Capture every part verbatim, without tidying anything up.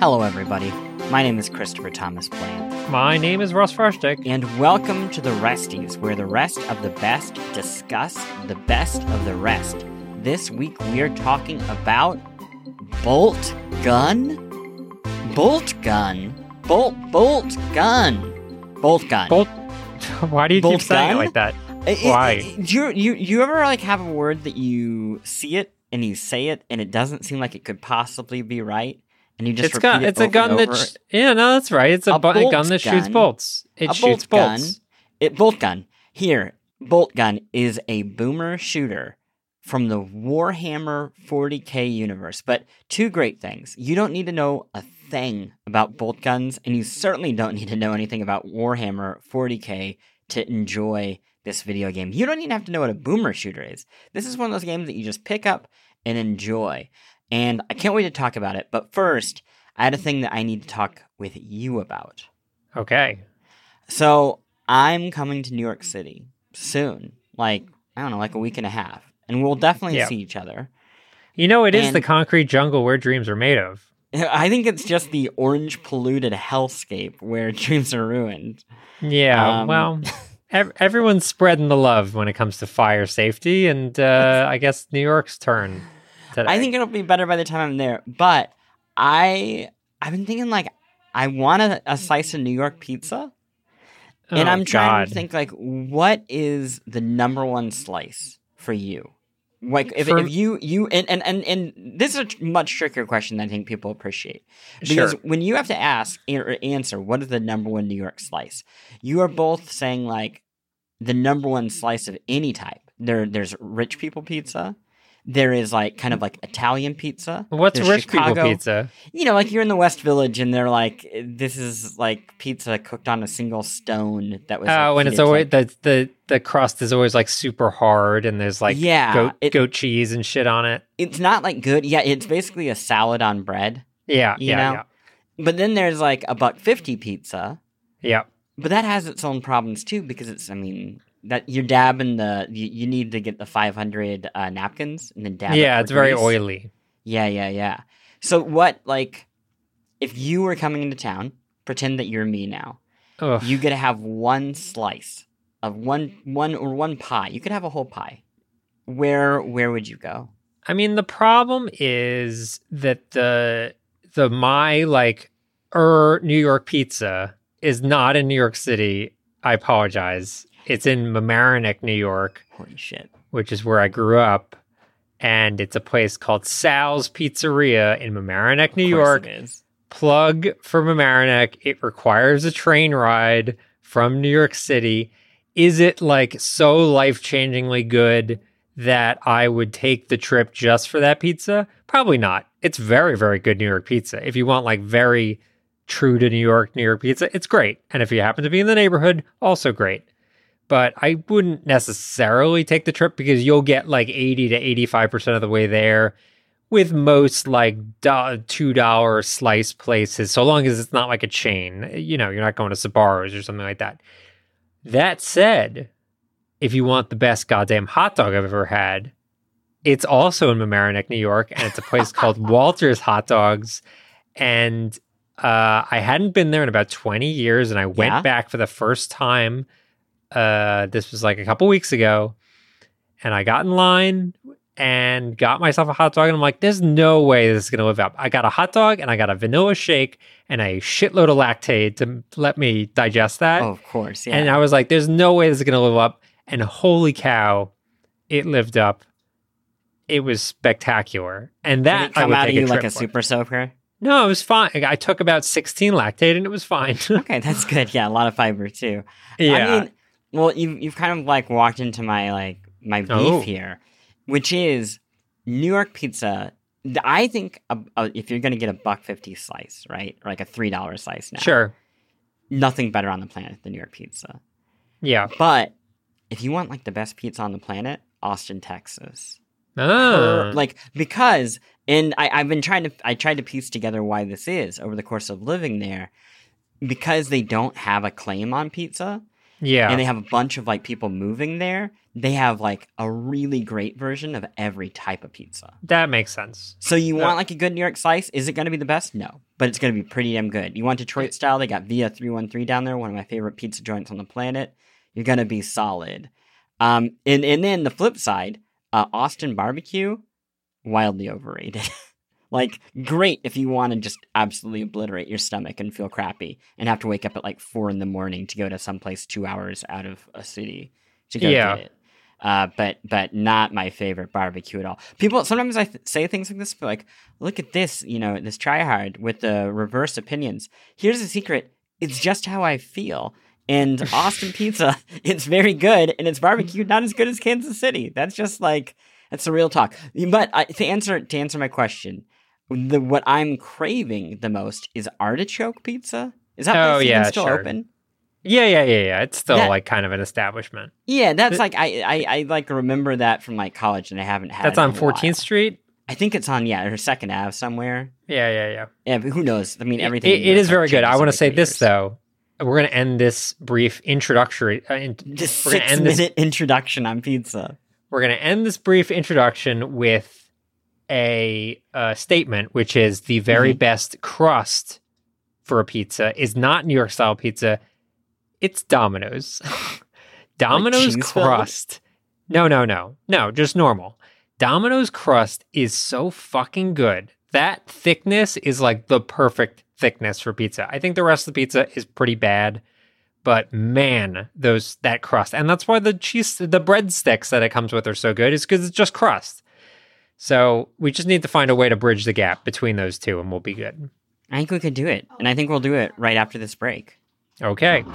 Hello, everybody. My name is Christopher Thomas Blaine. My name is Russ Farstick. And welcome to The Resties, where the rest of the best discuss the best of the rest. This week we are talking about Boltgun? Boltgun? Bolt, Boltgun. Boltgun. Bolt. Why do you Bolt keep gun? saying it like that? It, Why? It, it, do you, you, you ever like have a word that you see it and you say it and it doesn't seem like it could possibly be right? And you just it's repeat gun, it It's over a gun that... Sh- yeah, no, that's right. It's a, a, bu- a gun that shoots gun, bolts. It shoots bolt bolts. Gun, it, Boltgun. Here, Boltgun is a boomer shooter from the Warhammer forty K universe. But two great things. You don't need to know a thing about bolt guns, and you certainly don't need to know anything about Warhammer forty K to enjoy this video game. You don't even have to know what a boomer shooter is. This is one of those games that you just pick up and enjoy. And I can't wait to talk about it. But first, I had a thing that I need to talk with you about. Okay. So I'm coming to New York City soon. Like, I don't know, like a week and a half. And we'll definitely yeah. see each other. You know, it and is the concrete jungle where dreams are made of. I think it's just the orange polluted hellscape where dreams are ruined. Yeah, um, well, ev- everyone's spreading the love when it comes to fire safety. And uh, I guess New York's turn. Today. I think it'll be better by the time I'm there, but I, I've been thinking, like, I want a, a slice of New York pizza, and oh, I'm trying God. to think, like, what is the number one slice for you? Like, if, for... if you, you and, and, and, and this is a much trickier question than I think people appreciate, because sure. when you have to ask or answer, what is the number one New York slice, you are both saying, like, the number one slice of any type. There, There's rich people pizza. There is, like, kind of, like, Italian pizza. What's There's rich Chicago. people pizza? You know, like, you're in the West Village, and they're like, this is, like, pizza cooked on a single stone that was... Oh, like, and it's always... Like, the, the the crust is always, like, super hard, and there's, like, yeah, goat, it, goat cheese and shit on it. It's not, like, good. Yeah, it's basically a salad on bread. Yeah, you yeah, know? yeah. But then there's, like, a buck fifty pizza. Yeah. But that has its own problems, too, because it's, I mean... That you're dabbing the you, you need to get the five hundred uh, napkins and then dab. Yeah, it it's very grease. oily. Yeah, yeah, yeah. So what, like, if you were coming into town, pretend that you're me now. Ugh. You get to have one slice of one one or one pie. You could have a whole pie. Where where would you go? I mean, the problem is that the the my like er New York pizza is not in New York City. I apologize. It's in Mamaroneck, New York. Holy shit. Which is where I grew up. And it's a place called Sal's Pizzeria in Mamaroneck, New York. It is. Plug for Mamaroneck. It requires a train ride from New York City. Is it, like, so life-changingly good that I would take the trip just for that pizza? Probably not. It's very, very good New York pizza. If you want, like, very true to New York, New York pizza, it's great. And if you happen to be in the neighborhood, also great. But I wouldn't necessarily take the trip because you'll get like eighty to eighty-five percent of the way there with most like two dollar slice places, so long as it's not like a chain. You know, you're not going to Sbarro's or something like that. That said, if you want the best goddamn hot dog I've ever had, it's also in Mamaroneck, New York, and it's a place called Walter's Hot Dogs. And uh, I hadn't been there in about twenty years, and I went yeah. back for the first time. Uh, this was like a couple weeks ago, and I got in line and got myself a hot dog, and I'm like, there's no way this is going to live up. I got a hot dog, and I got a vanilla shake, and a shitload of Lactaid to let me digest that. Oh, of course, yeah. And I was like, there's no way this is going to live up, and holy cow, it lived up. It was spectacular. And that Did it come I would out take of you a like a super soaker? No, it was fine. I took about sixteen Lactaid, and it was fine. Okay, that's good. Yeah, a lot of fiber, too. Yeah. I mean, Well, you, you've kind of, like, walked into my, like, my beef oh. here, which is New York pizza. I think a, a, if you're going to get a buck fifty slice, right, or, like, a three dollar slice now. Sure. Nothing better on the planet than New York pizza. Yeah. But if you want, like, the best pizza on the planet, Austin, Texas. Oh. Or, like, because, and I, I've been trying to, I tried to piece together why this is over the course of living there, because they don't have a claim on pizza. Yeah. And they have a bunch of like people moving there. They have like a really great version of every type of pizza. That makes sense. So you yeah. want like a good New York slice. Is it going to be the best? No, but it's going to be pretty damn good. You want Detroit style? They got Via three one three down there, one of my favorite pizza joints on the planet. You're going to be solid. Um, and, and then the flip side, uh, Austin barbecue, wildly overrated. Like, great if you want to just absolutely obliterate your stomach and feel crappy and have to wake up at like four in the morning to go to someplace two hours out of a city to go yeah. get it. Uh, but but not my favorite barbecue at all. People, sometimes I th- say things like this, but like, look at this, you know, this tryhard with the reverse opinions. Here's the secret. It's just how I feel. And Austin pizza, it's very good, and it's barbecue, not as good as Kansas City. That's just like, that's the real talk. But I, to answer to answer my question, the, what I'm craving the most is artichoke pizza. Is that oh, place yeah, still sure. open? Yeah, yeah, yeah, yeah. It's still that, like kind of an establishment. Yeah, that's like I, I, I like remember that from like college, and I haven't had. That's it on fourteenth Street. I think it's on yeah, or Second Ave somewhere. Yeah, yeah, yeah. Yeah, but who knows? I mean, everything. It, it is very good. I want to say years. this though. We're going to end this brief introductory. Uh, in, just we're six end minute this, introduction on pizza. We're going to end this brief introduction with. A, a statement, which is the very mm-hmm. best crust for a pizza is not New York style pizza. It's Domino's. Domino's like crust. No, no, no, no, just normal. Domino's crust is so fucking good. That thickness is like the perfect thickness for pizza. I think the rest of the pizza is pretty bad, but man, those, that crust. And that's why the cheese, the breadsticks that it comes with are so good is because it's just crust. So we just need to find a way to bridge the gap between those two, and we'll be good. I think we could do it, and I think we'll do it right after this break. Okay.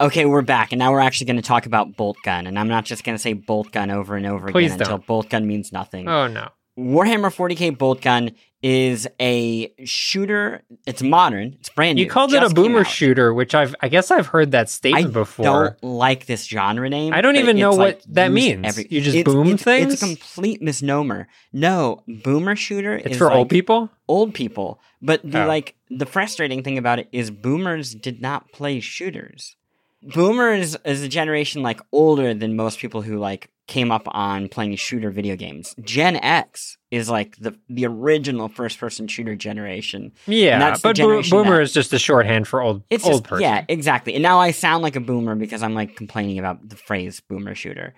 Okay, we're back, and now we're actually going to talk about Boltgun, and I'm not just going to say Boltgun over and over Please again don't. until Boltgun means nothing. Oh, no. Warhammer forty K Boltgun is a shooter. It's modern. It's brand new. You called it, it a boomer shooter, which I've, I guess I've heard that statement I before. I don't like this genre name. I don't even know what like that means. Every, you just it's, boom it's, things? It's a complete misnomer. No, boomer shooter it's is It's for like old people? Old people. But the, oh. like, the frustrating thing about it is boomers did not play shooters. Boomers is a generation like older than most people who like came up on playing shooter video games. Gen X is like the the original first person shooter generation. Yeah, that's but bo- boomer that, is just a shorthand for old it's old just, person. Yeah, exactly. And now I sound like a boomer because I'm like complaining about the phrase boomer shooter.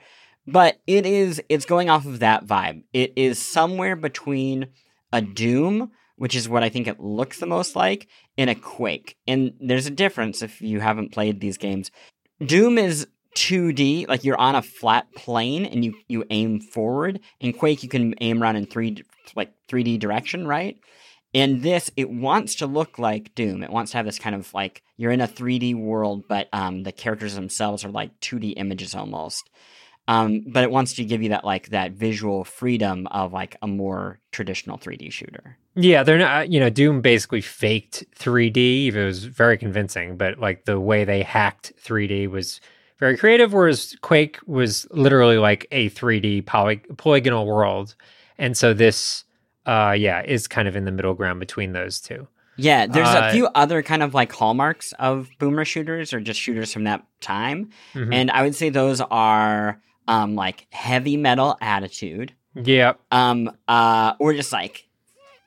But it is it's going off of that vibe. It is somewhere between a Doom, which is what I think it looks the most like, in a Quake. And there's a difference if you haven't played these games. Doom is two D, like you're on a flat plane and you, you aim forward. In Quake, you can aim around in three, like three D direction, right? And this, it wants to look like Doom. It wants to have this kind of like, you're in a three D world, but um, the characters themselves are like two D images almost. Um, but it wants to give you that like that visual freedom of like a more traditional three D shooter. Yeah, they're not. You know, Doom basically faked three D. It was very convincing, but like the way they hacked three D was very creative. Whereas Quake was literally like a three D poly- polygonal world, and so this, uh, yeah, is kind of in the middle ground between those two. Yeah, there's uh, a few other kind of like hallmarks of boomer shooters or just shooters from that time, mm-hmm. and I would say those are. Um, like heavy metal attitude. Yeah. Um. Uh. Or just like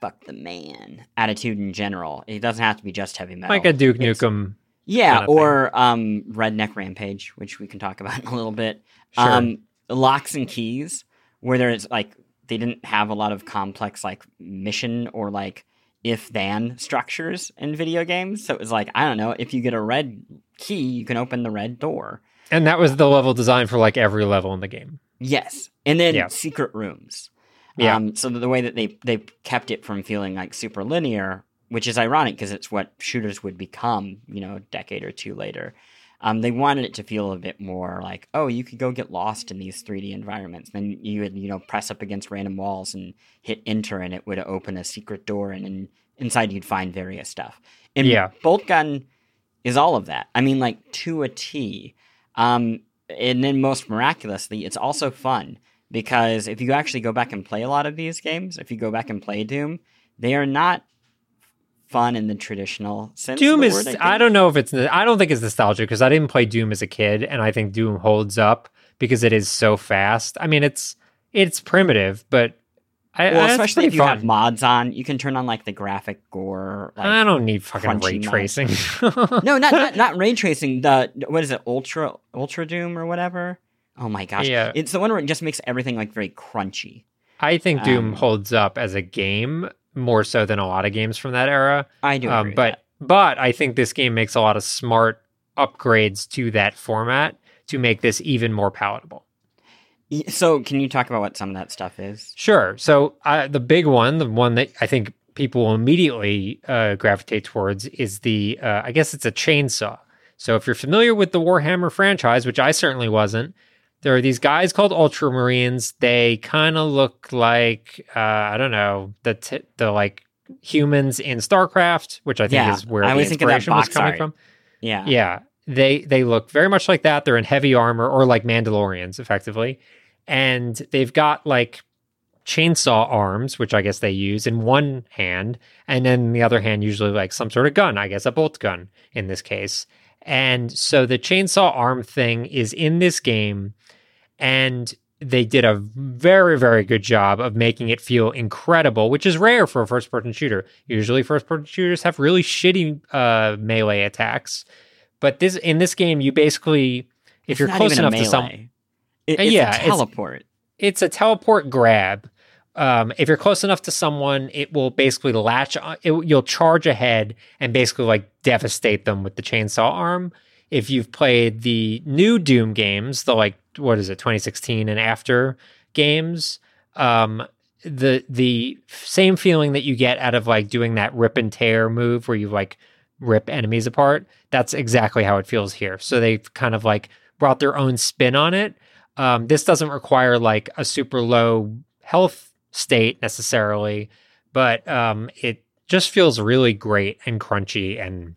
fuck the man attitude in general. It doesn't have to be just heavy metal. Like a Duke Nukem. It's, yeah. Or thing. um, Redneck Rampage, which we can talk about in a little bit. Sure. Um, locks and keys, where there's like they didn't have a lot of complex like mission or like if-then structures in video games. So it was like I don't know if you get a red key, you can open the red door. And that was the level design for like every level in the game. Yes. And then yeah. secret rooms. Yeah. Um, so the way that they, they kept it from feeling like super linear, which is ironic because it's what shooters would become, you know, a decade or two later. Um, they wanted it to feel a bit more like, oh, you could go get lost in these three D environments. Then you would, you know, press up against random walls and hit enter and it would open a secret door and, and inside you'd find various stuff. And yeah. Boltgun is all of that. I mean, like to a T. Um, and then most miraculously, it's also fun because if you actually go back and play a lot of these games, if you go back and play Doom, they are not fun in the traditional sense. Doom is, word, I, I don't know if it's, I don't think it's nostalgic because I didn't play Doom as a kid, and I think Doom holds up because it is so fast. I mean, it's it's primitive, but I, well, I, especially if you fun. have mods on, you can turn on like the graphic gore. Like, I don't need fucking ray tracing. no, not, not not ray tracing. The what is it, Ultra Ultra Doom or whatever? Oh my gosh, yeah. It's the one where it just makes everything like very crunchy. I think Doom um, holds up as a game more so than a lot of games from that era. I do, um, agree but with that. But I think this game makes a lot of smart upgrades to that format to make this even more palatable. So, can you talk about what some of that stuff is? Sure. So, uh, the big one, the one that I think people immediately uh, gravitate towards, is the uh, I guess it's a chainsaw. So, if you're familiar with the Warhammer franchise, which I certainly wasn't. There are these guys called Ultramarines. They kind of look like, uh, I don't know, the t- the like humans in StarCraft, which I think yeah, is where I the inspiration was coming art. from. Yeah. Yeah. They they look very much like that. They're in heavy armor or like Mandalorians, effectively. And they've got like chainsaw arms, which I guess they use in one hand. And then the other hand, usually like some sort of gun, I guess a bolt gun in this case. And so the chainsaw arm thing is in this game, and they did a very, very good job of making it feel incredible, which is rare for a first-person shooter. Usually first-person shooters have really shitty uh, melee attacks, but this in this game, you basically, if it's you're close enough to someone... It, it's yeah, a teleport. It's, it's a teleport grab. Um, if you're close enough to someone, it will basically latch on, it, you'll charge ahead and basically like devastate them with the chainsaw arm. If you've played the new Doom games, the like, what is it, twenty sixteen and after games, um, the the same feeling that you get out of like doing that rip and tear move where you like rip enemies apart, that's exactly how it feels here. So they've kind of like brought their own spin on it. Um, this doesn't require like a super low health state necessarily, but um it just feels really great and crunchy and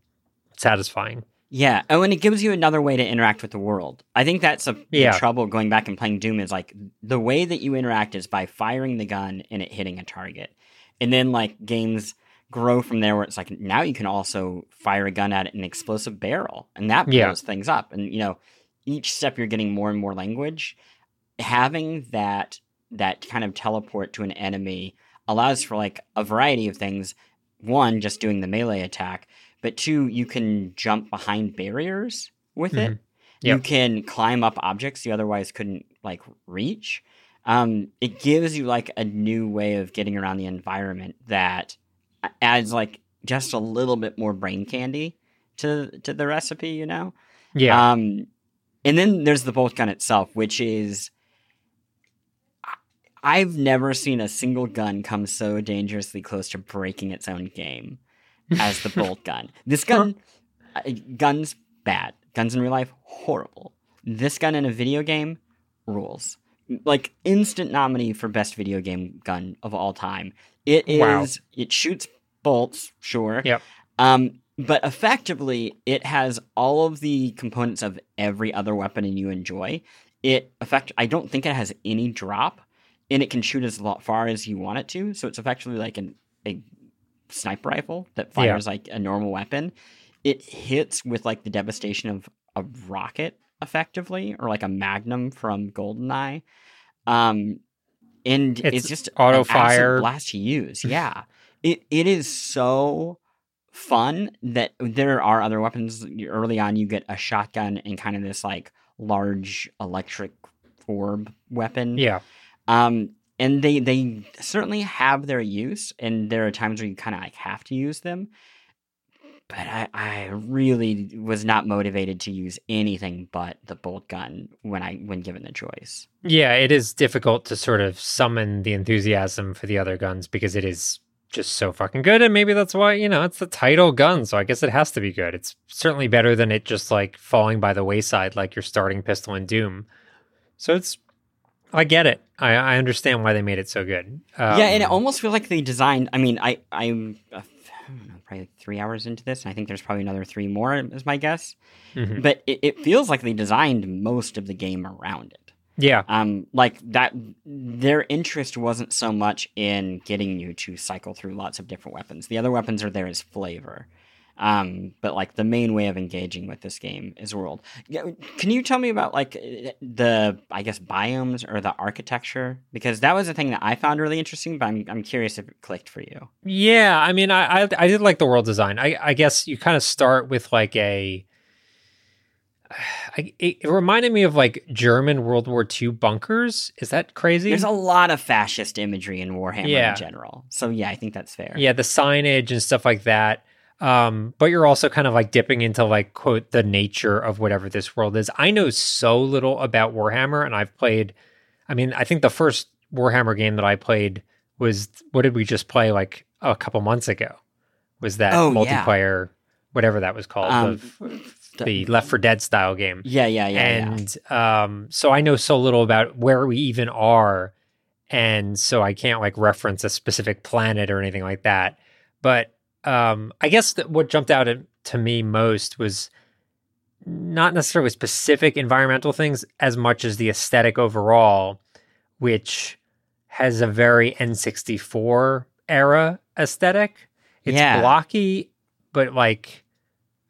satisfying. Yeah. Oh, and it gives you another way to interact with the world. I think that's a yeah. trouble going back and playing Doom is like the way that you interact is by firing the gun and it hitting a target. And then like games grow from there where it's like now you can also fire a gun at an explosive barrel and that blows yeah. things up. And you know, each step you're getting more and more language. Having that that kind of teleport to an enemy allows for like a variety of things. One, just doing the melee attack, but two, you can jump behind barriers with mm-hmm. it. Yep. You can climb up objects you otherwise couldn't like reach. Um, it gives you like a new way of getting around the environment that adds like just a little bit more brain candy to, to the recipe, you know? Yeah. Um, and then there's the bolt gun itself, which is, I've never seen a single gun come so dangerously close to breaking its own game as the bolt gun. This gun, uh, guns bad. Guns in real life, horrible. This gun in a video game, rules. Like, instant nominee for best video game gun of all time. It is, wow. It shoots bolts, sure. Yep. Um, but effectively, it has all of the components of every other weapon you enjoy. It effect- I don't think it has any drop. And it can shoot as far as you want it to. So it's effectively like an, a sniper rifle that fires yeah. like a normal weapon. It hits with like the devastation of a rocket effectively, or like a magnum from GoldenEye. Um, and it's, it's just auto fire blast to use. Yeah. it It is so fun that there are other weapons. Early on, you get a shotgun and kind of this like large electric orb weapon. Yeah. Um, and they, they certainly have their use, and there are times where you kind of like have to use them, but I, I really was not motivated to use anything but the bolt gun when I, when given the choice. Yeah. It is difficult to sort of summon the enthusiasm for the other guns because it is just so fucking good. And maybe that's why, you know, it's the title gun. So I guess it has to be good. It's certainly better than it just like falling by the wayside, like your starting pistol in Doom. So it's, I get it. I, I understand why they made it so good. Um, yeah, and it almost feels like they designed... I mean, I, I'm uh, I don't know, probably like three hours into this, and I think there's probably another three more, is my guess. Mm-hmm. But it, it feels like they designed most of the game around it. Yeah. Um, like that, their interest wasn't so much in getting you to cycle through lots of different weapons. The other weapons are there as flavor. Um, but like the main way of engaging with this game is world. Can you tell me about like the, I guess, biomes or the architecture? Because that was a thing that I found really interesting, but I'm I'm curious if it clicked for you. Yeah. I mean, I I, I did like the world design. I, I guess you kind of start with like a, I, it reminded me of like German World War Two bunkers. Is that crazy? There's a lot of fascist imagery in Warhammer yeah. in general. So yeah, I think that's fair. Yeah. The signage and stuff like that. Um, but you're also kind of like dipping into like, quote, the nature of whatever this world is. I know so little about Warhammer, and I've played, I mean, I think the first Warhammer game that I played was, what did we just play like a couple months ago? Was that oh, multiplayer, yeah. whatever that was called, um, the, the Left four Dead style game. Yeah, yeah, yeah. And yeah. Um, so I know so little about where we even are, and so I can't like reference a specific planet or anything like that. But Um, I guess that what jumped out at, to me most was not necessarily specific environmental things as much as the aesthetic overall, which has a very N sixty-four era aesthetic. It's yeah. blocky, but like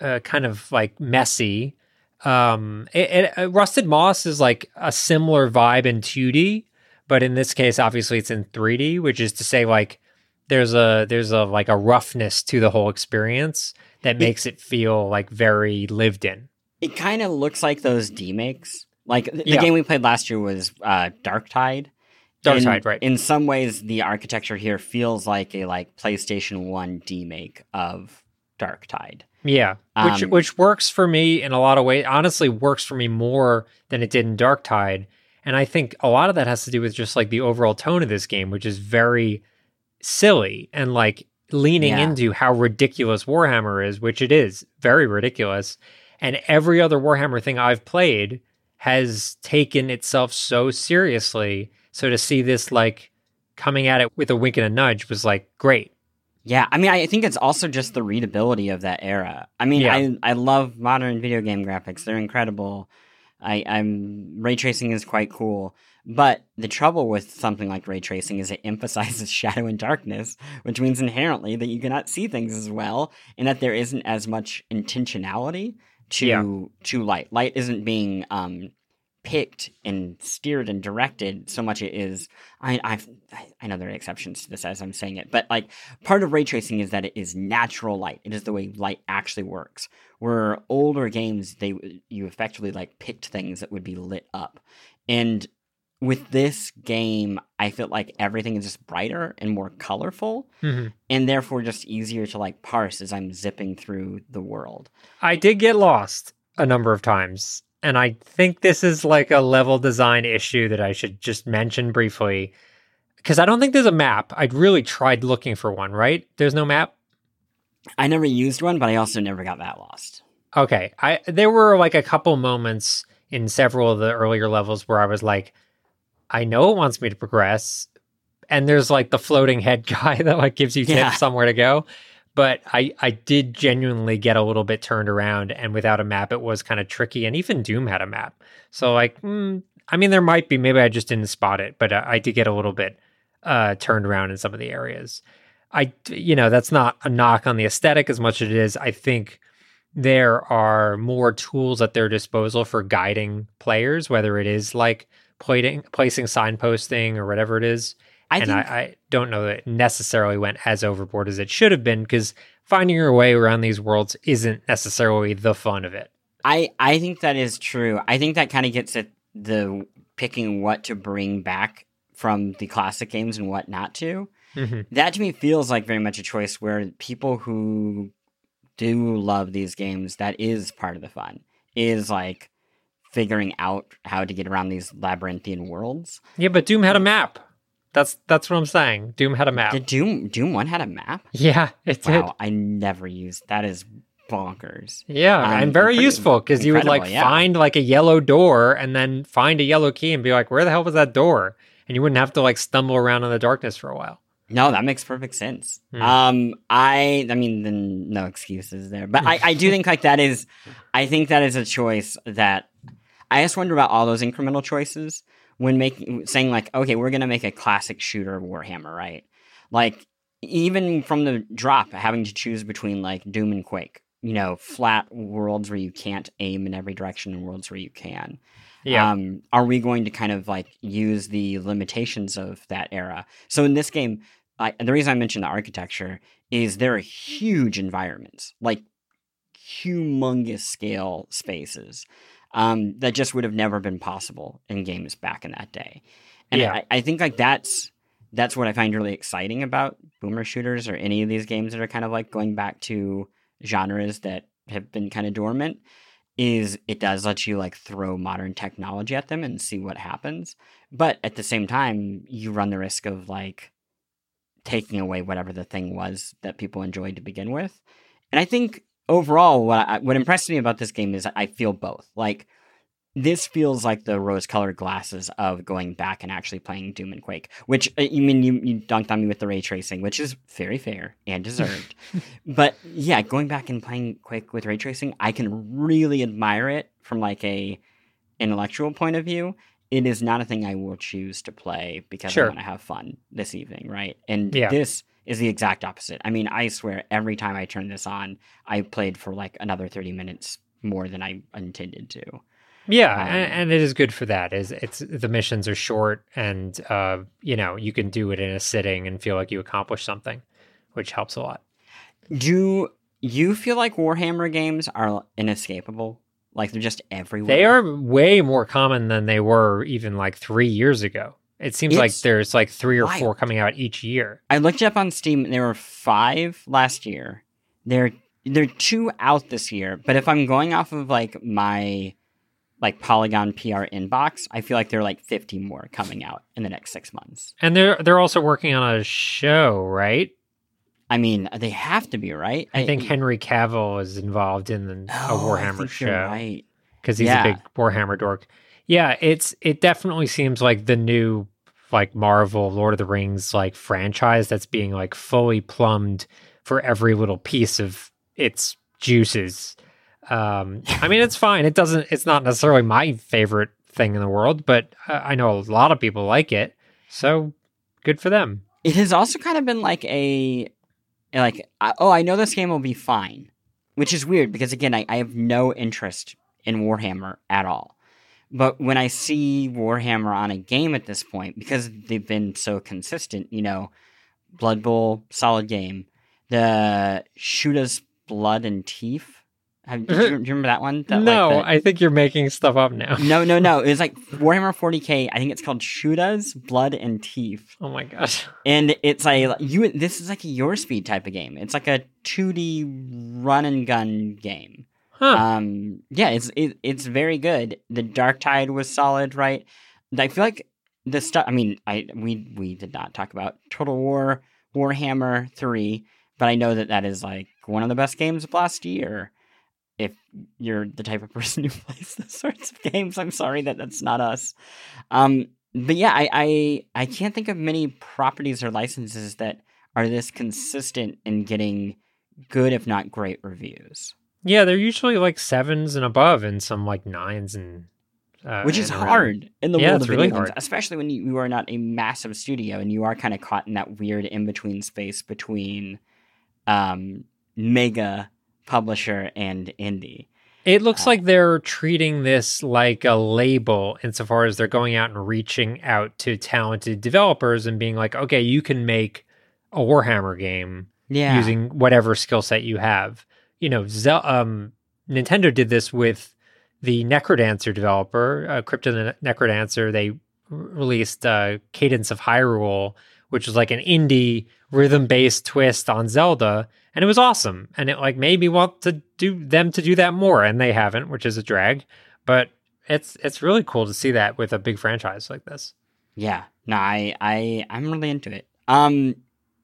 uh, kind of like messy. Um, it, it, Rusted Moss is like a similar vibe in two D, but in this case, obviously it's in three D, which is to say like, There's a there's a like a roughness to the whole experience that makes it, it feel like very lived in. It kind of looks like those demakes. Like the yeah. game we played last year was uh, Darktide. Darktide, in, right? In some ways, the architecture here feels like a like PlayStation One demake of Darktide. Yeah, um, which which works for me in a lot of ways. Honestly, works for me more than it did in Darktide, and I think a lot of that has to do with just like the overall tone of this game, which is very silly and like leaning yeah. into how ridiculous Warhammer is, which it is very ridiculous. And every other Warhammer thing I've played has taken itself so seriously. So to see this like coming at it with a wink and a nudge was like great. Yeah. I mean, I think it's also just the readability of that era. I mean, yeah. I, I love modern video game graphics. They're incredible. I, I'm ray tracing is quite cool. But the trouble with something like ray tracing is it emphasizes shadow and darkness, which means inherently that you cannot see things as well and that there isn't as much intentionality to yeah. to light. Light isn't being um, picked and steered and directed so much it is. I I've, I know there are exceptions to this as I'm saying it, but like part of ray tracing is that it is natural light. It is the way light actually works. Where older games, they you effectively like picked things that would be lit up. And with this game, I feel like everything is just brighter and more colorful mm-hmm. and therefore just easier to like parse as I'm zipping through the world. I did get lost a number of times, and I think this is like a level design issue that I should just mention briefly because I don't think there's a map. I'd really tried looking for one, right? There's no map? I never used one, but I also never got that lost. Okay. I there were like a couple moments in several of the earlier levels where I was like, I know it wants me to progress, and there's like the floating head guy that like gives you tips yeah. somewhere to go. But I, I did genuinely get a little bit turned around, and without a map, it was kind of tricky. And even Doom had a map. So like, mm, I mean, there might be, maybe I just didn't spot it, but I, I did get a little bit uh, turned around in some of the areas. I, you know, that's not a knock on the aesthetic as much as it is. I think there are more tools at their disposal for guiding players, whether it is like Plating, placing signposting or whatever it is. I and think, I, I don't know that it necessarily went as overboard as it should have been, because finding your way around these worlds isn't necessarily the fun of it. I, I think that is true. I think that kind of gets at the picking what to bring back from the classic games and what not to. Mm-hmm. That to me feels like very much a choice where people who do love these games, that is part of the fun, is like figuring out how to get around these labyrinthian worlds. Yeah, but Doom had a map. That's that's what I'm saying. Doom had a map. Did Doom Doom one had a map? Yeah, it wow, did. Wow, I never used that. Is bonkers. Yeah, um, and very useful because you would like yeah. find like a yellow door and then find a yellow key and be like, where the hell was that door? And you wouldn't have to like stumble around in the darkness for a while. No, that makes perfect sense. Mm. Um, I, I mean, then no excuses there. But I, I do think like that is, I think that is a choice that. I just wonder about all those incremental choices when making, saying like, okay, we're going to make a classic shooter Warhammer, right? Like, even from the drop, having to choose between like Doom and Quake, you know, flat worlds where you can't aim in every direction and worlds where you can. Yeah. Um, are we going to kind of like use the limitations of that era? So in this game, I, the reason I mentioned the architecture is there are huge environments, like humongous scale spaces um, that just would have never been possible in games back in that day. And yeah. I, I think like that's that's what I find really exciting about boomer shooters or any of these games that are kind of like going back to genres that have been kind of dormant, is it does let you like throw modern technology at them and see what happens. But at the same time, you run the risk of like taking away whatever the thing was that people enjoyed to begin with. And I think overall, what I, what impressed me about this game is I feel both. Like, this feels like the rose-colored glasses of going back and actually playing Doom and Quake, which, I mean, you, you dunked on me with the ray tracing, which is very fair and deserved. But yeah, going back and playing Quake with ray tracing, I can really admire it from like a intellectual point of view. It is not a thing I will choose to play because sure. I want to have fun this evening, right? And yeah. this is the exact opposite. I mean, I swear every time I turn this on, I played for like another thirty minutes more than I intended to. Yeah, um, and, and it is good for that. Is it's the missions are short, and uh, you know, you can do it in a sitting and feel like you accomplished something, which helps a lot. Do you feel like Warhammer games are inescapable? Like, they're just everywhere. They are way more common than they were even like three years ago. It seems it's like there's like three or wild. four coming out each year. I looked up on Steam, and there were five last year. There, there are two out this year. But if I'm going off of like my like Polygon P R inbox, I feel like there are like fifty more coming out in the next six months. And they're they're also working on a show, right? I mean, they have to be, right? I, I think Henry Cavill is involved in the, oh, a Warhammer I think show, you're right? Because he's yeah. a big Warhammer dork. Yeah, it's it definitely seems like the new like Marvel, Lord of the Rings like franchise that's being like fully plumbed for every little piece of its juices. Um, I mean, it's fine. It doesn't, it's not necessarily my favorite thing in the world, but uh, I know a lot of people like it. So good for them. It has also kind of been like a, like, oh, I know this game will be fine, which is weird because again, I, I have no interest in Warhammer at all. But when I see Warhammer on a game at this point, because they've been so consistent, you know, Blood Bowl, solid game, the Shoot Us Blood and Teeth. Have, do, you, do you remember that one? That, no, like, the, I think you're making stuff up now. no, no, no. It was like Warhammer forty K. I think it's called Shoot Us, Blood and Teeth. Oh my gosh! And it's like you. This is like a Your Speed type of game. It's like a two D run and gun game. Huh. Um, yeah, it's it, it's very good. The Darktide was solid, right? I feel like the stuff. I mean, I we we did not talk about Total War Warhammer three, but I know that that is like one of the best games of last year. If you're the type of person who plays those sorts of games, I'm sorry that that's not us. Um, but yeah, I, I I can't think of many properties or licenses that are this consistent in getting good, if not great, reviews. Yeah, they're usually like sevens and above, and some like nines and uh, which is and hard in the yeah, world of video really games, especially when you, you are not a massive studio and you are kind of caught in that weird in between space between um, mega publisher and indie. It looks uh, like they're treating this like a label insofar as they're going out and reaching out to talented developers and being like, okay, you can make a Warhammer game yeah. using whatever skill set you have. You know, Ze- um, Nintendo did this with the Necrodancer developer, uh, Crypto the Necrodancer. They re- released uh, Cadence of Hyrule, which was like an indie rhythm-based twist on Zelda, and it was awesome. And it like made me want to do them to do that more, and they haven't, which is a drag. But it's it's really cool to see that with a big franchise like this. Yeah, no, I, I I'm really into it. Um,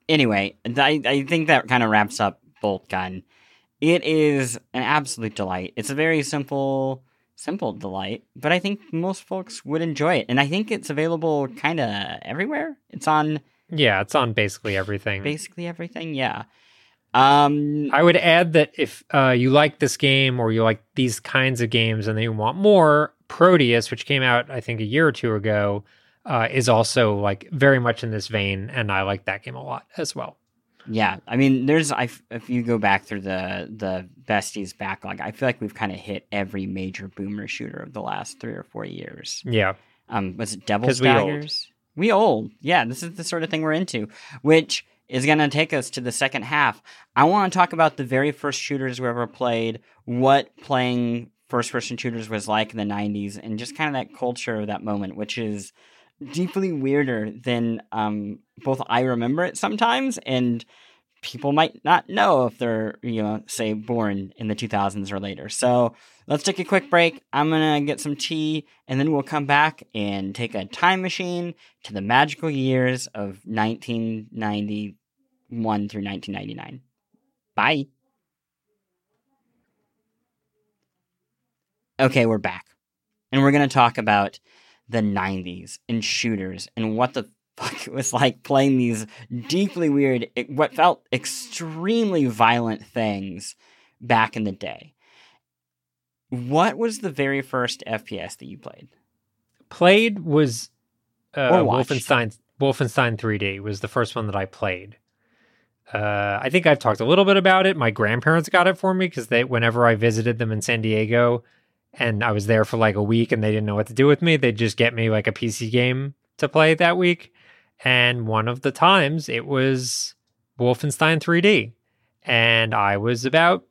anyway, I I think that kind of wraps up Boltgun. It is an absolute delight. It's a very simple simple delight, but I think most folks would enjoy it, and I think it's available kind of everywhere. It's on. Yeah, it's on basically everything. Basically everything, yeah. Um, I would add that if uh, you like this game or you like these kinds of games and you want more, Proteus, which came out, I think, a year or two ago, uh, is also like very much in this vein, and I like that game a lot as well. Yeah, I mean, there's I, if you go back through the the besties backlog, I feel like we've kind of hit every major boomer shooter of the last three or four years. Yeah, um, was it Devil's Daggers? We old. we old, yeah. This is the sort of thing we're into, which is going to take us to the second half. I want to talk about the very first shooters we ever played, what playing first-person shooters was like in the nineties, and just kind of that culture of that moment, which is deeply weirder than um, both I remember it sometimes, and people might not know if they're, you know, say, born in the two thousands or later. So let's take a quick break. I'm going to get some tea, and then we'll come back and take a time machine to the magical years of nineteen ninety-one through nineteen ninety-nine. Bye. Okay, we're back, and we're going to talk about the nineties and shooters and what the fuck it was like playing these deeply weird, what felt extremely violent things back in the day. What was the very first F P S that you played? Played was uh, Wolfenstein. Wolfenstein three D was the first one that I played. Uh, I think I've talked a little bit about it. My grandparents got it for me because they, whenever I visited them in San Diego, and I was there for like a week and they didn't know what to do with me, they'd just get me like a P C game to play that week. And one of the times it was Wolfenstein three D. And I was about,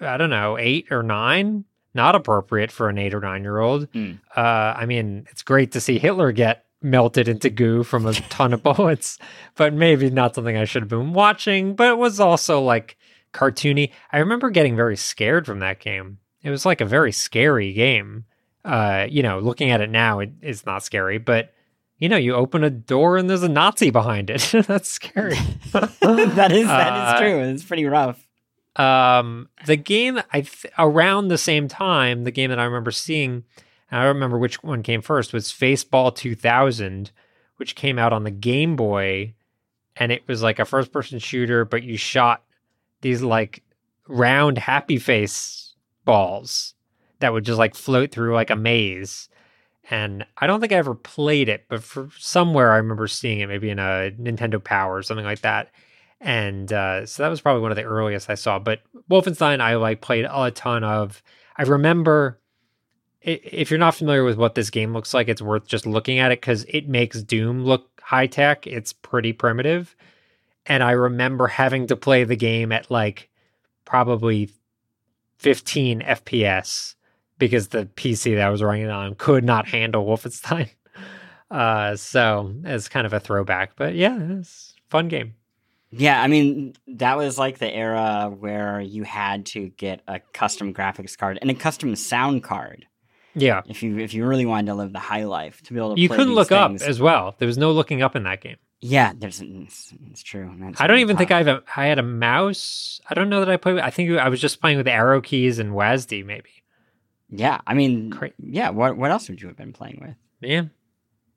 I don't know, eight or nine. Not appropriate for an eight or nine-year-old. Mm. Uh, I mean, it's great to see Hitler get melted into goo from a ton of bullets, but maybe not something I should have been watching. But it was also like cartoony. I remember getting very scared from that game. It was like a very scary game. Uh, you know, looking at it now, it, it's not scary, but you know, you open a door and there's a Nazi behind it. That's scary. that is that uh, is true. It's pretty rough. Um, the game I th- around the same time, the game that I remember seeing, and I remember which one came first, was Faceball two thousand, which came out on the Game Boy, and it was like a first-person shooter, but you shot these like round happy face balls that would just like float through like a maze. And I don't think I ever played it, but for somewhere I remember seeing it, maybe in a Nintendo Power or something like that. And uh, so that was probably one of the earliest I saw. But Wolfenstein, I like played a ton of. I remember, if you're not familiar with what this game looks like, it's worth just looking at it because it makes Doom look high tech. It's pretty primitive. And I remember having to play the game at like probably fifteen F P S because the P C that I was running it on could not handle Wolfenstein. Uh, so it's kind of a throwback, but yeah, it's a fun game. Yeah, I mean, that was like the era where you had to get a custom graphics card and a custom sound card. Yeah. If you if you really wanted to live the high life, to be able to you play couldn't look things up as well. There was no looking up in that game. Yeah, there's it's, it's true. That's I don't even tough. think I have a, I had a mouse. I don't know that I played with, I think I was just playing with arrow keys and W A S D maybe. Yeah, I mean, Cra- yeah, what what else would you have been playing with? Yeah.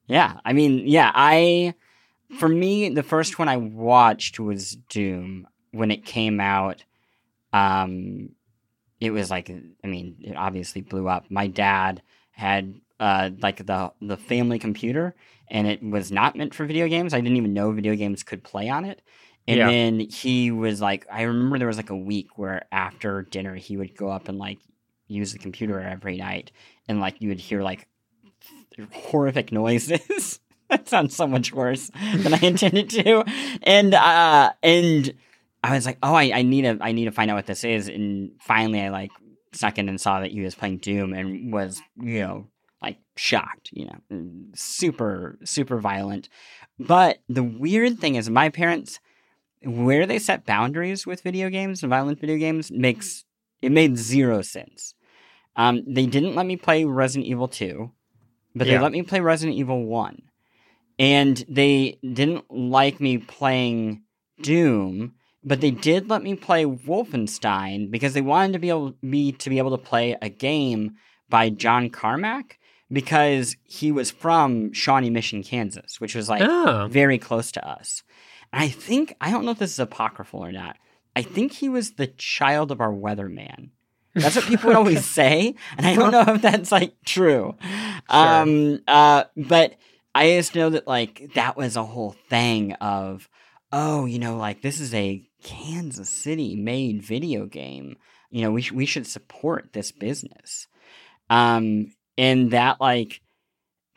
Yeah, I mean, yeah, I, for me, the first one I watched was Doom when it came out. Um, it was like, I mean, it obviously blew up. My dad had uh, like the the family computer, and it was not meant for video games. I didn't even know video games could play on it. And yeah. then he was like, I remember there was like a week where after dinner, he would go up and like use the computer every night. And like, you would hear like horrific noises. That sounds so much worse than I intended to. And, uh, and I was like, oh, I, I need to, I need to find out what this is. And finally I like snuck in and saw that he was playing Doom and was, you know, like shocked, you know, super, super violent. But the weird thing is my parents, where they set boundaries with video games and violent video games makes, it made zero sense. Um, they didn't let me play Resident Evil two, but yeah. they let me play Resident Evil one. And they didn't like me playing Doom, but they did let me play Wolfenstein because they wanted to be able, me to be able to play a game by John Carmack, because he was from Shawnee Mission, Kansas, which was like oh. very close to us. And I think, I don't know if this is apocryphal or not, I think he was the child of our weatherman. That's what people would always say, and I don't know if that's like true. Sure. Um, uh, but I just know that like that was a whole thing of, oh, you know, like this is a Kansas City made video game. You know, we sh- we should support this business. Um, and that like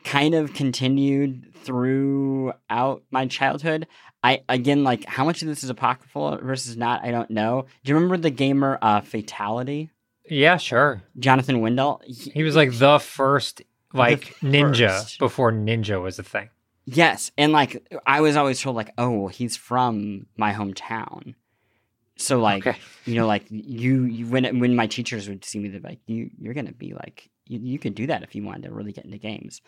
kind of continued throughout my childhood. I again, like how much of this is apocryphal versus not, I don't know. Do you remember the gamer uh, Fatality? Yeah, sure. Jonathan Wendell. He, he was like the first like the ninja first. Before ninja was a thing. Yes, and like I was always told like, oh, well, he's from my hometown. So like, okay. you know, like you, you when when my teachers would see me, they'd be like, you you're gonna be like, you, you could do that if you wanted to really get into games.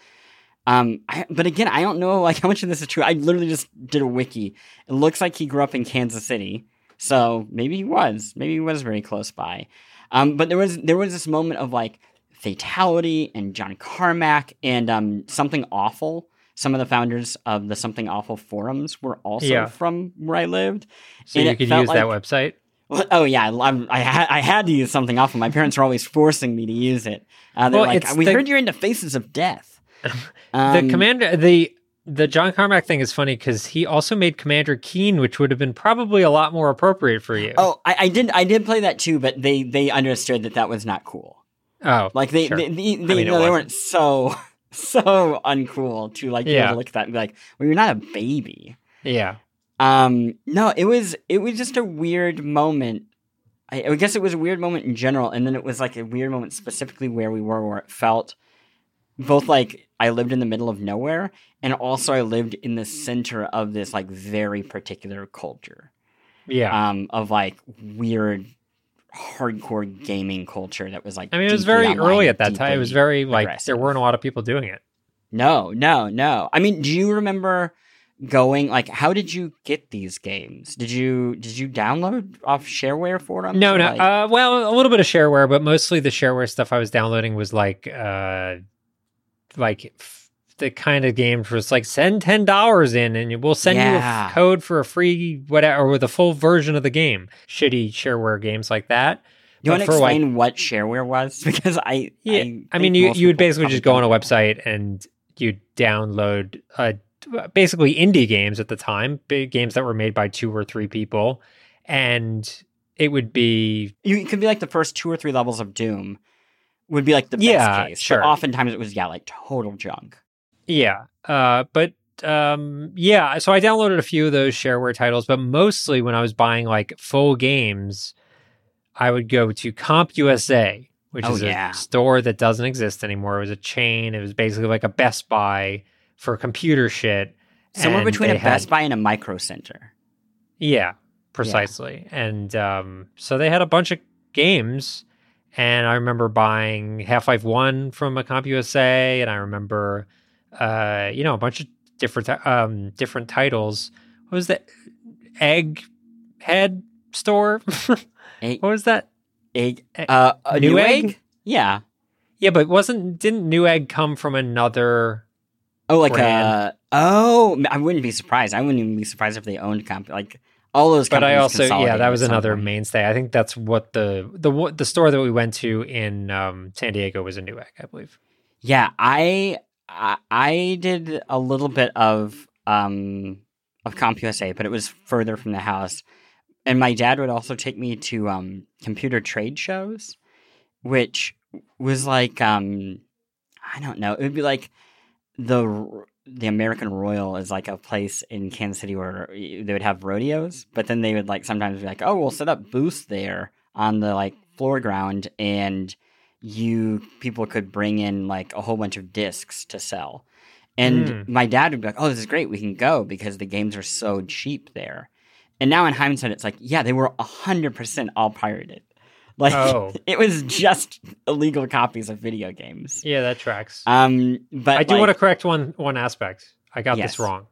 Um, I, but again, I don't know like how much of this is true. I literally just did a wiki. It looks like he grew up in Kansas City, so maybe he was, maybe he was very close by. Um, but there was there was this moment of like Fatality and John Carmack and um, Something Awful. Some of the founders of the Something Awful forums were also yeah. from where I lived. So and you could use like, that website? Well, oh, yeah. I, I, had, I had to use Something Awful. My parents were always forcing me to use it. Uh, they're well, like, we the, heard you're into Faces of Death. Um, the Commander, the the John Carmack thing is funny because he also made Commander Keen, which would have been probably a lot more appropriate for you. Oh, I, I did I did play that too, but they, they understood that that was not cool. Oh, like they sure. they, they, they, I mean, no, they weren't so... so uncool to like yeah. to look at that and be like, well, you're not a baby. Yeah. Um, no, it was it was just a weird moment. I, I guess it was a weird moment in general, and then it was like a weird moment specifically where we were, where it felt both like I lived in the middle of nowhere, and also I lived in the center of this like very particular culture. Yeah. Um, of like weird hardcore gaming culture that was like, I mean, it was very online, early at that time. It was very like aggressive. There weren't a lot of people doing it. No, no, no. I mean, do you remember going like, how did you get these games? Did you did you download off shareware for them? No, no. Like... Uh, well, a little bit of shareware, but mostly the shareware stuff I was downloading was like, uh, like f- the kind of games where it's like send ten dollars in and we'll send yeah. you a f- code for a free whatever, or with a full version of the game. Shitty shareware games like that. You want to explain like, what shareware was? Because I, yeah, I, I mean, you you would basically just go on a website and you download uh, basically indie games at the time, big games that were made by two or three people, and it would be you it could be like the first two or three levels of Doom would be like the best yeah, case. Sure. But oftentimes it was yeah, like total junk. Yeah, uh, but um, yeah, so I downloaded a few of those shareware titles, but mostly when I was buying like full games, I would go to CompUSA, which oh, is yeah. a store that doesn't exist anymore. It was a chain. It was basically like a Best Buy for computer shit. Somewhere between a had... Best Buy and a Micro Center. Yeah, precisely. Yeah. And um, so they had a bunch of games, and I remember buying Half-Life one from a CompUSA, and I remember... Uh, you know, a bunch of different um different titles. What was that? Egghead store? Egg, what was that? Egg. Uh, a Newegg? Newegg? Yeah, yeah, but wasn't didn't Newegg come from another? Oh, like brand? a oh, I wouldn't be surprised. I wouldn't even be surprised if they owned comp like all those. But I also yeah, that was another point. mainstay. I think that's what the the the store that we went to in um, San Diego was a Newegg, I believe. Yeah, I. I did a little bit of um, of CompUSA, but it was further from the house. And my dad would also take me to um, computer trade shows, which was like, um, I don't know. It would be like the the American Royal is like a place in Kansas City where they would have rodeos, but then they would like sometimes be like, oh, we'll set up booths there on the like floor ground, and you people could bring in like a whole bunch of discs to sell. And mm. my dad would be like, oh, this is great. We can go because the games are so cheap there. And now in hindsight, it's like, yeah, they were one hundred percent all pirated. Like oh. it was just illegal copies of video games. Yeah, that tracks. Um, but I do like, want to correct one one aspect. I got yes. this wrong.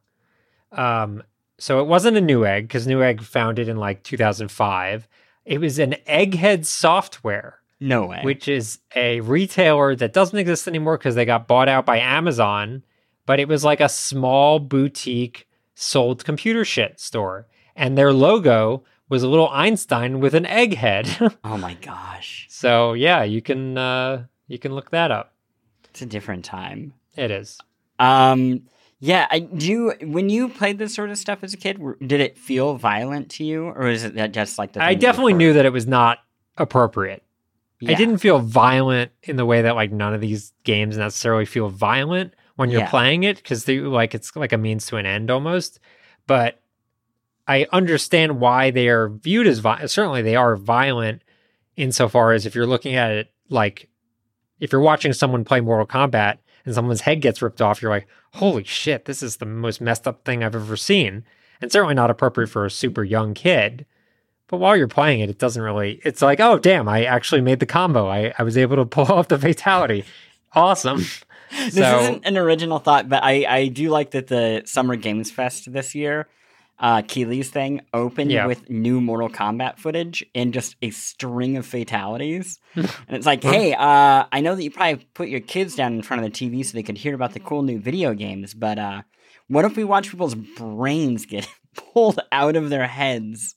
Um, so it wasn't a Newegg because Newegg founded in like two thousand five. It was an Egghead Software. No way. Which is a retailer that doesn't exist anymore because they got bought out by Amazon, but it was like a small boutique sold computer shit store. And their logo was a little Einstein with an egg head. Oh my gosh. So yeah, you can uh, you can look that up. It's a different time. It is. Um, yeah, I do. When you played this sort of stuff as a kid, did it feel violent to you, or is it that just like the? I definitely knew that it was not appropriate. Yeah. I didn't feel violent in the way that like none of these games necessarily feel violent when you're yeah. playing it, because like it's like a means to an end almost. But I understand why they are viewed as violent. Certainly, they are violent insofar as if you're looking at it like if you're watching someone play Mortal Kombat and someone's head gets ripped off, you're like, holy shit, this is the most messed up thing I've ever seen. And certainly not appropriate for a super young kid. But while you're playing it, it doesn't really, it's like, oh, damn, I actually made the combo. I, I was able to pull off the fatality. Awesome. This so, isn't an original thought, but I, I do like that the Summer Games Fest this year, uh, Keeley's thing, opened yeah. with new Mortal Kombat footage and just a string of fatalities. And it's like, hey, uh, I know that you probably put your kids down in front of the T V so they could hear about the cool new video games, but uh, what if we watch people's brains get pulled out of their heads?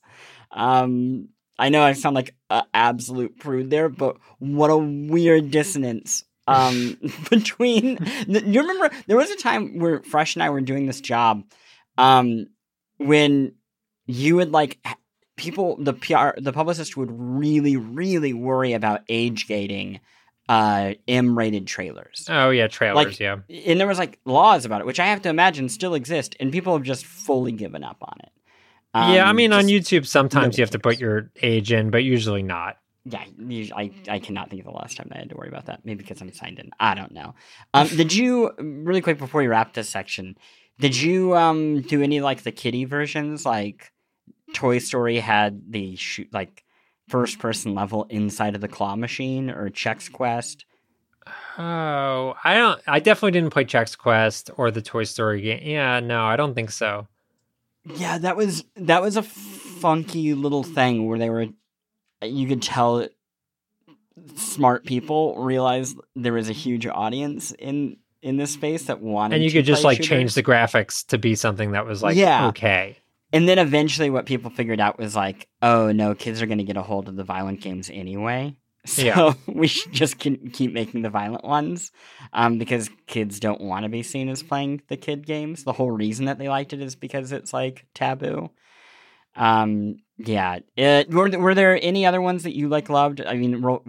Um, I know I sound like an absolute prude there, but what a weird dissonance. Um, between the, you remember there was a time where Fresh and I were doing this job, um, when you would like people, the P R, the publicist would really, really worry about age gating, uh, M-rated trailers. Oh yeah, trailers. Like, yeah, and there was like laws about it, which I have to imagine still exist, and people have just fully given up on it. Um, yeah, I mean on YouTube sometimes you have to put your age in, but usually not. Yeah, I, I cannot think of the last time that I had to worry about that. Maybe because I'm signed in. I don't know. Um, did you, really quick before you wrap this section, did you um, do any, like, the kiddie versions? Like, Toy Story had the, shoot, like, first-person level inside of the claw machine or Chex Quest? Oh, I don't, I definitely didn't play Chex Quest or the Toy Story game. Yeah, no, I don't think so. Yeah, that was, that was a funky little thing where they were... You could tell smart people realized there was a huge audience in, in this space that wanted to. And you could just like shooters. Change the graphics to be something that was like, yeah. okay. And then eventually what people figured out was like, oh no, kids are going to get a hold of the violent games anyway. So yeah. we should just keep making the violent ones um, because kids don't want to be seen as playing the kid games. The whole reason that they liked it is because it's like taboo. Um, yeah. It, were, were there any other ones that you like loved? I mean, ro-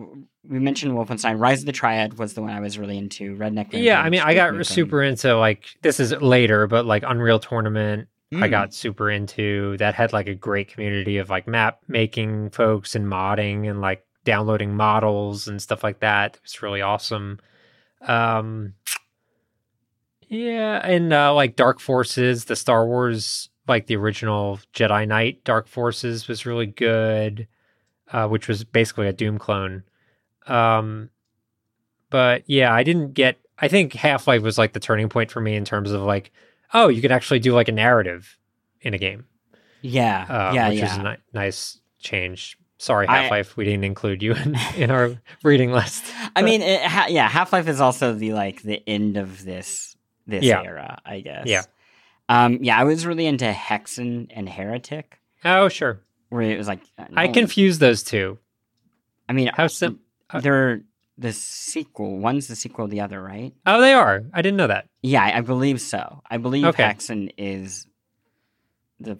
we mentioned Wolfenstein. Rise of the Triad was the one I was really into. Redneck Rampage. Yeah, I mean, I got Rampage. super into, like, this is later, but, like, Unreal Tournament mm. I got super into. That had, like, a great community of, like, map-making folks and modding and, like, downloading models and stuff like that. It was really awesome. Um, yeah, and, uh, like, Dark Forces, the Star Wars... Like the original Jedi Knight, Dark Forces was really good, uh, which was basically a Doom clone. Um, but yeah, I didn't get. I think Half-Life was like the turning point for me in terms of like, oh, you could actually do like a narrative in a game. Yeah, uh, yeah, which yeah. is a ni- nice change. Sorry, Half-Life, I, we didn't include you in, in our reading list. I mean, it, ha- yeah, Half-Life is also the like the end of this this yeah. era, I guess. Yeah. Um, yeah, I was really into Hexen and Heretic. Oh, sure. Where it was like... No, I confuse those two. I mean, How sim- they're the sequel. One's the sequel to the other, right? Oh, they are. I didn't know that. Yeah, I believe so. I believe okay. Hexen is... the.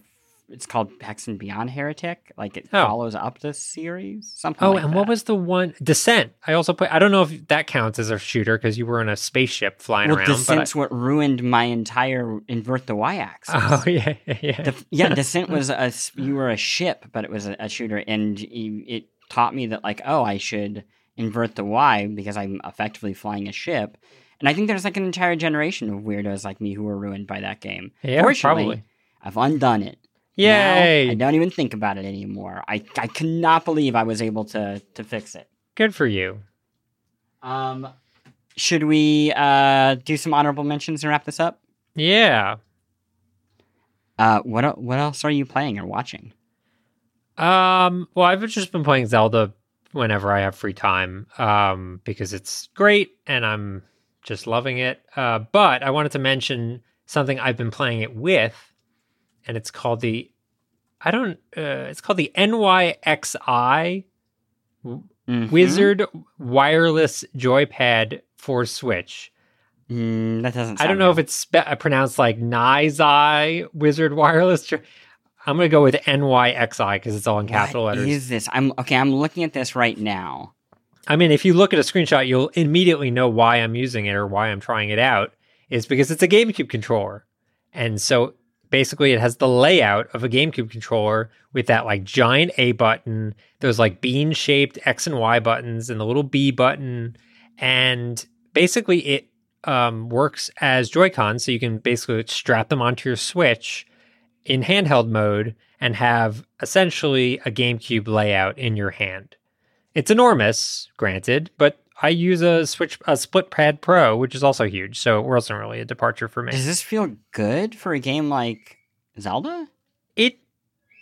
It's called Hexen Beyond Heretic. Like, it oh. follows up the series. Something Oh, like and that. What was the one... Descent. I also put... I don't know if that counts as a shooter, because you were in a spaceship flying well, around. Well, Descent's I... what ruined my entire... Invert the Y-axis. Oh, yeah, yeah. The, yeah, Descent was a... You were a ship, but it was a, a shooter, and you, it taught me that, like, oh, I should invert the Y, because I'm effectively flying a ship. And I think there's, like, an entire generation of weirdos like me who were ruined by that game. Yeah, probably. I've undone it. Yay! Now, I don't even think about it anymore. I, I cannot believe I was able to to fix it. Good for you. Um, should we uh, do some honorable mentions and wrap this up? Yeah. Uh, what what else are you playing or watching? Um, well, I've just been playing Zelda whenever I have free time, um, because it's great and I'm just loving it. Uh, but I wanted to mention something I've been playing it with. And it's called the I don't, uh, it's called the N Y X I mm-hmm. Wizard Wireless Joypad for Switch. Mm, that doesn't sound I don't know good. If it's spe- pronounced like N Y X I Wizard Wireless Joy. I'm going to go with N Y X I because it's all in capital what letters. What is this? I'm okay, I'm looking at this right now. I mean, if you look at a screenshot, you'll immediately know why I'm using it or why I'm trying it out. It's because it's a GameCube controller. And so basically it has the layout of a GameCube controller with that like giant A button, those like bean-shaped X and Y buttons and the little B button. And basically it um, works as Joy-Cons. So you can basically strap them onto your Switch in handheld mode and have essentially a GameCube layout in your hand. It's enormous, granted, but I use a Switch, a SplitPad Pro, which is also huge, so it wasn't really a departure for me. Does this feel good for a game like Zelda? It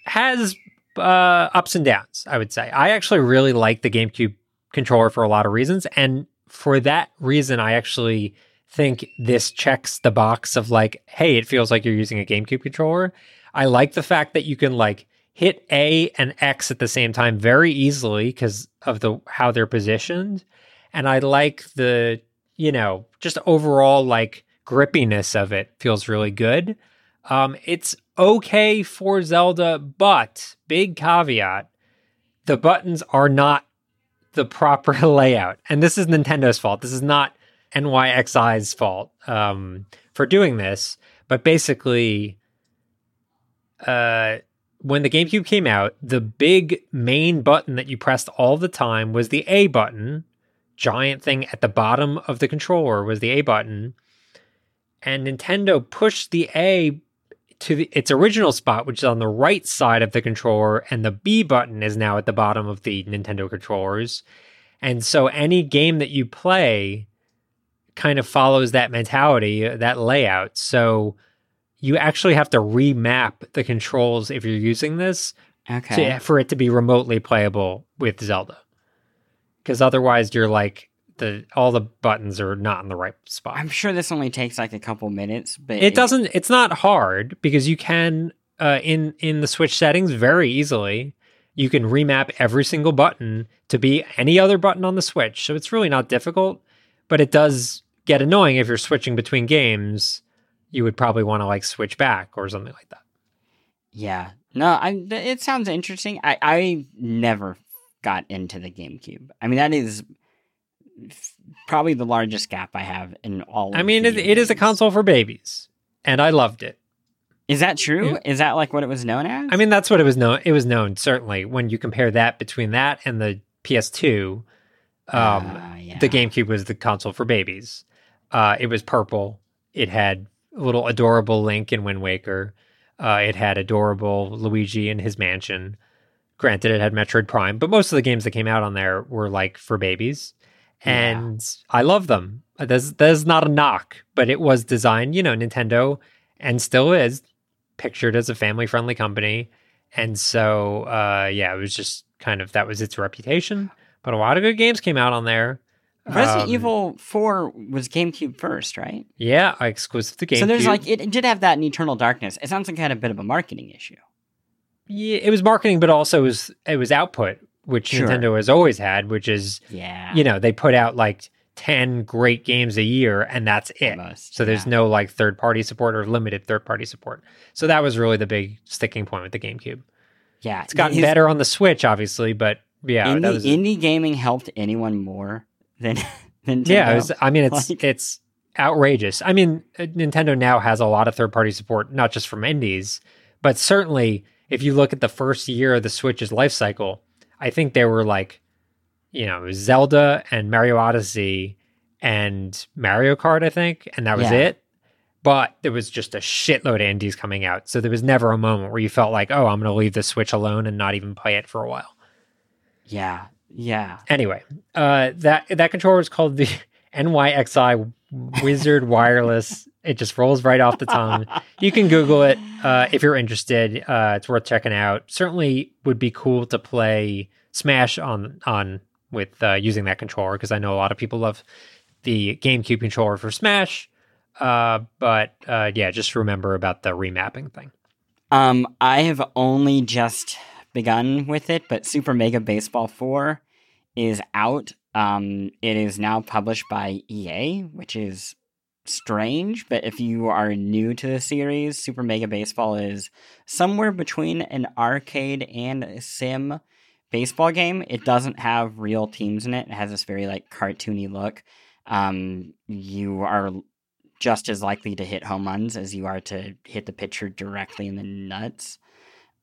has uh, ups and downs, I would say. I actually really like the GameCube controller for a lot of reasons, and for that reason, I actually think this checks the box of like, hey, it feels like you're using a GameCube controller. I like the fact that you can like hit A and X at the same time very easily because of the how they're positioned. And I like the, you know, just overall like grippiness of it feels really good. Um, it's okay for Zelda, but big caveat, the buttons are not the proper layout. And this is Nintendo's fault. This is not N Y X I's fault um, for doing this, but basically uh, when the GameCube came out, the big main button that you pressed all the time was the A button. Giant thing at the bottom of the controller was the A button, and Nintendo pushed the A to the, its original spot, which is on the right side of the controller, and the B button is now at the bottom of the Nintendo controllers. And so any game that you play kind of follows that mentality, that layout. So you actually have to remap the controls if you're using this okay. to, for it to be remotely playable with Zelda. Because otherwise you're like, the all the buttons are not in the right spot. I'm sure this only takes like a couple minutes, but... It, it doesn't, it's not hard because you can, uh, in, in the Switch settings very easily, you can remap every single button to be any other button on the Switch. So it's really not difficult, but it does get annoying if you're switching between games. You would probably want to like switch back or something like that. Yeah. No, I, it sounds interesting. I, I never got into the GameCube. I mean, that is probably the largest gap I have in all of I mean, it, it is a console for babies, and I loved it. Is that true? It, is that like what it was known as? I mean, that's what it was known. It was known, certainly, when you compare that between that and the P S two. Um, uh, yeah. The GameCube was the console for babies. Uh, it was purple. It had a little adorable Link in Wind Waker. Uh, it had adorable Luigi in his mansion. Granted, it had Metroid Prime, but most of the games that came out on there were like for babies. And yeah. I love them. That's, that's not a knock, but it was designed, you know, Nintendo, and still is pictured as a family-friendly company. And so, uh, yeah, it was just kind of, that was its reputation. But a lot of good games came out on there. Resident um, Evil four was GameCube first, right? Yeah, exclusive to GameCube. So there's like, it, it did have that in Eternal Darkness. It sounds like it had a bit of a marketing issue. Yeah, it was marketing, but also it was, it was output, which sure. Nintendo has always had, which is, yeah. you know, they put out like ten great games a year, and that's it. Almost, so yeah. there's no like third-party support or limited third-party support. So that was really the big sticking point with the GameCube. Yeah. It's gotten His, better on the Switch, obviously, but yeah. Indie, that was, indie gaming helped anyone more than Nintendo. Yeah, it was, I mean, it's like, it's outrageous. I mean, Nintendo now has a lot of third-party support, not just from indies, but certainly... If you look at the first year of the Switch's life cycle, I think there were like, you know, Zelda and Mario Odyssey and Mario Kart, I think, and that was yeah. it. But there was just a shitload of indies coming out. So there was never a moment where you felt like, oh, I'm going to leave the Switch alone and not even play it for a while. Yeah, yeah. Anyway, uh, that, that controller is called the N Y X I Wizard Wireless. It just rolls right off the tongue. You can Google it uh, if you're interested. Uh, it's worth checking out. Certainly would be cool to play Smash on on with uh, using that controller, because I know a lot of people love the GameCube controller for Smash. Uh, but uh, yeah, just remember about the remapping thing. Um, I have only just begun with it, but Super Mega Baseball four is out. Um, it is now published by E A, which is strange, but if you are new to the series, Super Mega Baseball is somewhere between an arcade and a sim baseball game. It doesn't have real teams in it. It has this very like cartoony look. Um, you are just as likely to hit home runs as you are to hit the pitcher directly in the nuts.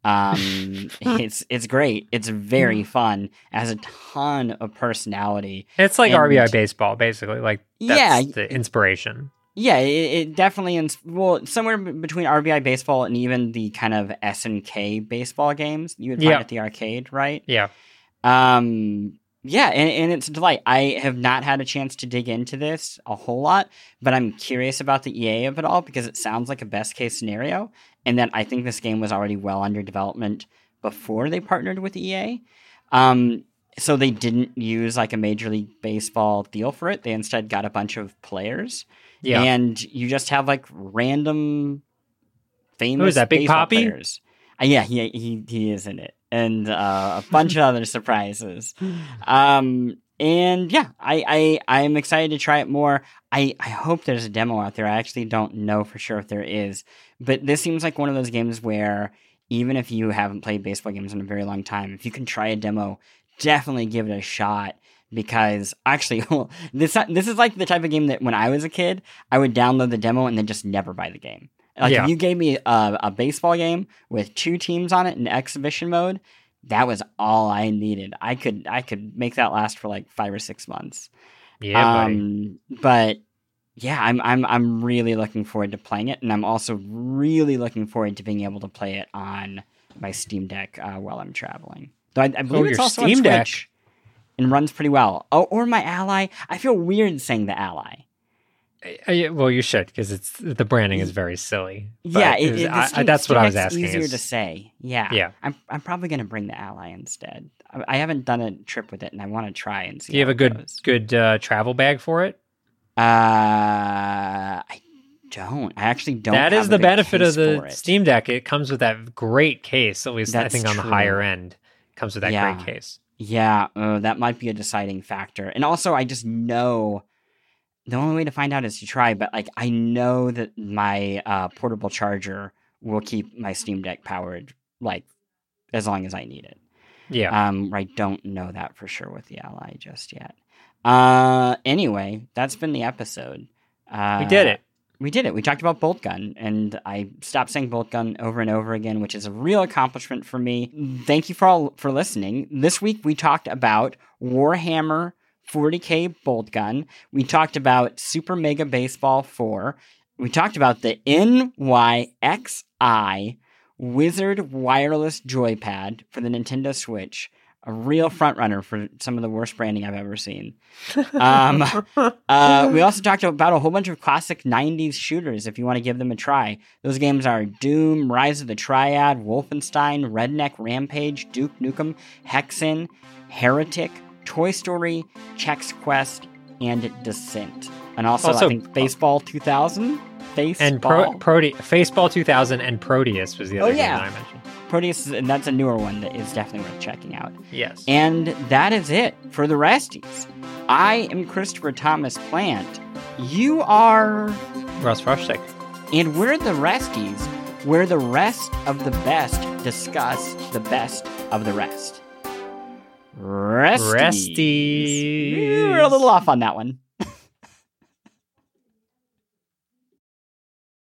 Um, it's it's great. It's very fun. It has a ton of personality. It's like and, R B I baseball, basically. Like that's yeah, the inspiration. Yeah, it, it definitely ins- well somewhere between R B I baseball and even the kind of S N K baseball games you would find yep. at the arcade, right? Yeah. Um. Yeah, and, and it's a delight. I have not had a chance to dig into this a whole lot, but I'm curious about the E A of it all because it sounds like a best-case scenario, and that I think this game was already well under development before they partnered with E A. Um, so they didn't use, like, a Major League Baseball deal for it. They instead got a bunch of players. Yeah. And you just have, like, random famous Who is that, Big Poppy? Players. Uh, yeah, he, he he is in it. And uh, a bunch of other surprises. Um, and yeah, I, I, I'm excited to try it more. I, I hope there's a demo out there. I actually don't know for sure if there is. But this seems like one of those games where even if you haven't played baseball games in a very long time, if you can try a demo, definitely give it a shot. Because actually, this this is like the type of game that when I was a kid, I would download the demo and then just never buy the game. Like, yeah. if you gave me a, a baseball game with two teams on it in exhibition mode, that was all I needed. I could I could make that last for like five or six months. Yeah, um, but yeah, I'm I'm I'm really looking forward to playing it, and I'm also really looking forward to being able to play it on my Steam Deck uh, while I'm traveling. Though I, I believe oh, it's also Steam on Switch and runs pretty well. Oh, or my Ally. I feel weird saying the Ally. I, I, well, you should, because it's the branding is very silly. Yeah, it, it, it, I, I, that's what I was asking. It's easier is, to say. Yeah, yeah. I'm I'm probably going to bring the Ally instead. I, I haven't done a trip with it, and I want to try and see. Do you have a good goes. good uh, travel bag for it? Uh, I don't. I actually don't. That have is the benefit of the Steam Deck. It comes with that great case. At least that's I think on true. the higher end, it comes with that yeah. great case. Yeah, uh, that might be a deciding factor. And also, I just know. The only way to find out is to try, but like I know that my uh, portable charger will keep my Steam Deck powered like as long as I need it. Yeah. Um, I don't know that for sure with the Ally just yet. Uh, anyway, that's been the episode. Uh, we did it. We did it. We talked about Boltgun, and I stopped saying Boltgun over and over again, which is a real accomplishment for me. Thank you for all for listening. This week we talked about Warhammer forty K Boltgun. We talked about Super Mega Baseball four. We talked about the N Y X I Wizard Wireless Joypad for the Nintendo Switch. A real frontrunner for some of the worst branding I've ever seen. Um, uh, we also talked about a whole bunch of classic nineties shooters if you want to give them a try. Those games are Doom, Rise of the Triad, Wolfenstein, Redneck Rampage, Duke Nukem, Hexen, Heretic, Toy Story, Chex Quest, and Descent. And also, also I think Faceball two thousand? Faceball? And Pro- Prote- Faceball two thousand and Proteus was the other oh, yeah. game that I mentioned. Proteus, and that's a newer one that is definitely worth checking out. Yes. And that is it for the Resties. I am Christopher Thomas Plant. You are... Russ Rushtick. And we're the Resties, where the rest of the best discuss the best of the rest. Resties. Resties. We were a little off on that one.